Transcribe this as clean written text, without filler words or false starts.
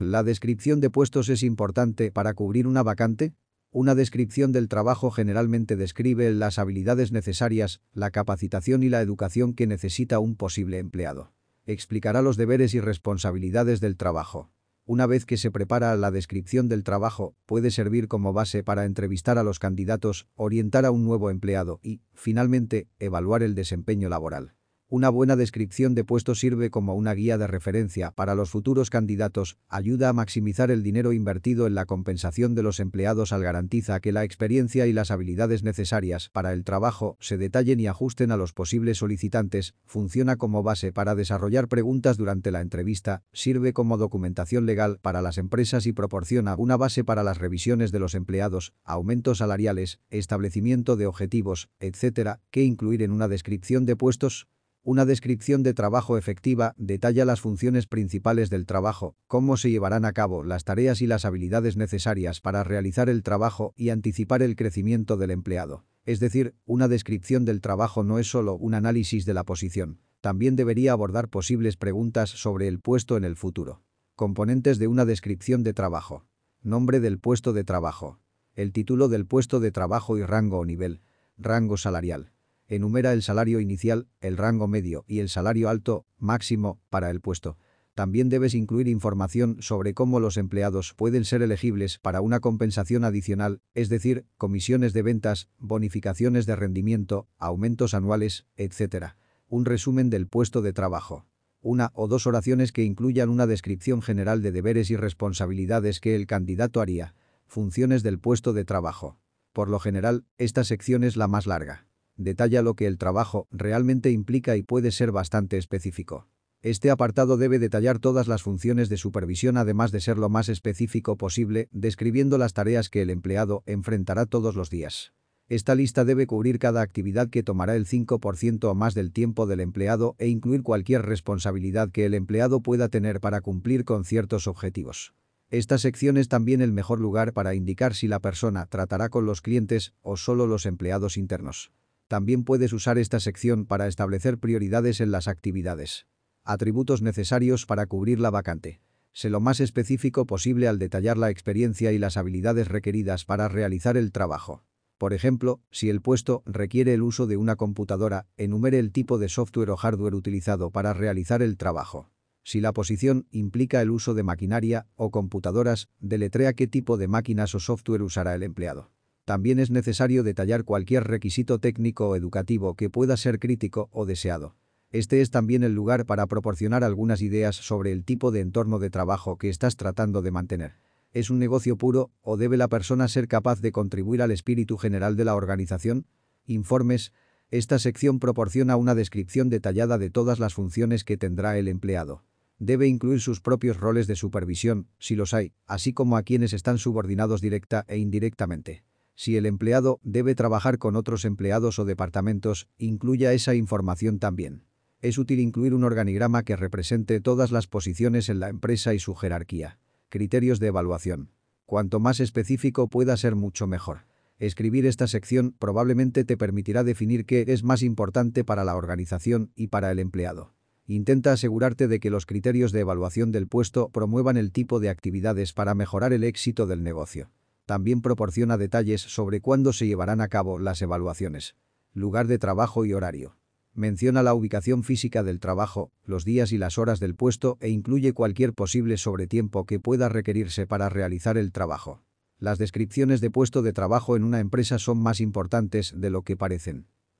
La descripción de puestos es importante para cubrir una vacante. Una descripción del trabajo generalmente describe las habilidades necesarias, la capacitación y la educación que necesita un posible empleado. Explicará los deberes y responsabilidades del trabajo. Una vez que se prepara la descripción del trabajo, puede servir como base para entrevistar a los candidatos, orientar a un nuevo empleado y, finalmente, evaluar el desempeño laboral. Una buena descripción de puesto sirve como una guía de referencia para los futuros candidatos, ayuda a maximizar el dinero invertido en la compensación de los empleados al garantizar que la experiencia y las habilidades necesarias para el trabajo se detallen y ajusten a los posibles solicitantes, funciona como base para desarrollar preguntas durante la entrevista, sirve como documentación legal para las empresas y proporciona una base para las revisiones de los empleados, aumentos salariales, establecimiento de objetivos, etc., que incluir en una descripción de puestos. Una descripción de trabajo efectiva detalla las funciones principales del trabajo, cómo se llevarán a cabo las tareas y las habilidades necesarias para realizar el trabajo y anticipar el crecimiento del empleado. Es decir, una descripción del trabajo no es solo un análisis de la posición, también debería abordar posibles preguntas sobre el puesto en el futuro. Componentes de una descripción de trabajo. Nombre del puesto de trabajo. El título del puesto de trabajo y rango o nivel. Rango salarial. Enumera el salario inicial, el rango medio y el salario alto, máximo, para el puesto. También debes incluir información sobre cómo los empleados pueden ser elegibles para una compensación adicional, es decir, comisiones de ventas, bonificaciones de rendimiento, aumentos anuales, etc. Un resumen del puesto de trabajo. Una o dos oraciones que incluyan una descripción general de deberes y responsabilidades que el candidato haría. Funciones del puesto de trabajo. Por lo general, esta sección es la más larga. Detalla lo que el trabajo realmente implica y puede ser bastante específico. Este apartado debe detallar todas las funciones de supervisión además de ser lo más específico posible, describiendo las tareas que el empleado enfrentará todos los días. Esta lista debe cubrir cada actividad que tomará el 5% o más del tiempo del empleado e incluir cualquier responsabilidad que el empleado pueda tener para cumplir con ciertos objetivos. Esta sección es también el mejor lugar para indicar si la persona tratará con los clientes o solo los empleados internos. También puedes usar esta sección para establecer prioridades en las actividades. Atributos necesarios para cubrir la vacante. Sé lo más específico posible al detallar la experiencia y las habilidades requeridas para realizar el trabajo. Por ejemplo, si el puesto requiere el uso de una computadora, enumere el tipo de software o hardware utilizado para realizar el trabajo. Si la posición implica el uso de maquinaria o computadoras, deletrea qué tipo de máquinas o software usará el empleado. También es necesario detallar cualquier requisito técnico o educativo que pueda ser crítico o deseado. Este es también el lugar para proporcionar algunas ideas sobre el tipo de entorno de trabajo que estás tratando de mantener. ¿Es un negocio puro o debe la persona ser capaz de contribuir al espíritu general de la organización? Informes. Esta sección proporciona una descripción detallada de todas las funciones que tendrá el empleado. Debe incluir sus propios roles de supervisión, si los hay, así como a quienes están subordinados directa e indirectamente. Si el empleado debe trabajar con otros empleados o departamentos, incluya esa información también. Es útil incluir un organigrama que represente todas las posiciones en la empresa y su jerarquía. Criterios de evaluación. Cuanto más específico pueda ser, mucho mejor. Escribir esta sección probablemente te permitirá definir qué es más importante para la organización y para el empleado. Intenta asegurarte de que los criterios de evaluación del puesto promuevan el tipo de actividades para mejorar el éxito del negocio. También proporciona detalles sobre cuándo se llevarán a cabo las evaluaciones. Lugar de trabajo y horario. Menciona la ubicación física del trabajo, los días y las horas del puesto e incluye cualquier posible sobretiempo que pueda requerirse para realizar el trabajo. Las descripciones de puesto de trabajo en una empresa son más importantes de lo que parecen.